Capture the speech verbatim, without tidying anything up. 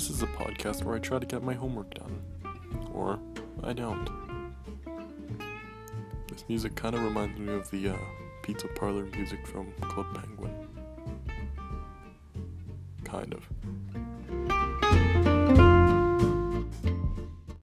This is a podcast where I try to get my homework done. Or, I don't. This music kind of reminds me of the uh, pizza parlor music from Club Penguin. Kind of.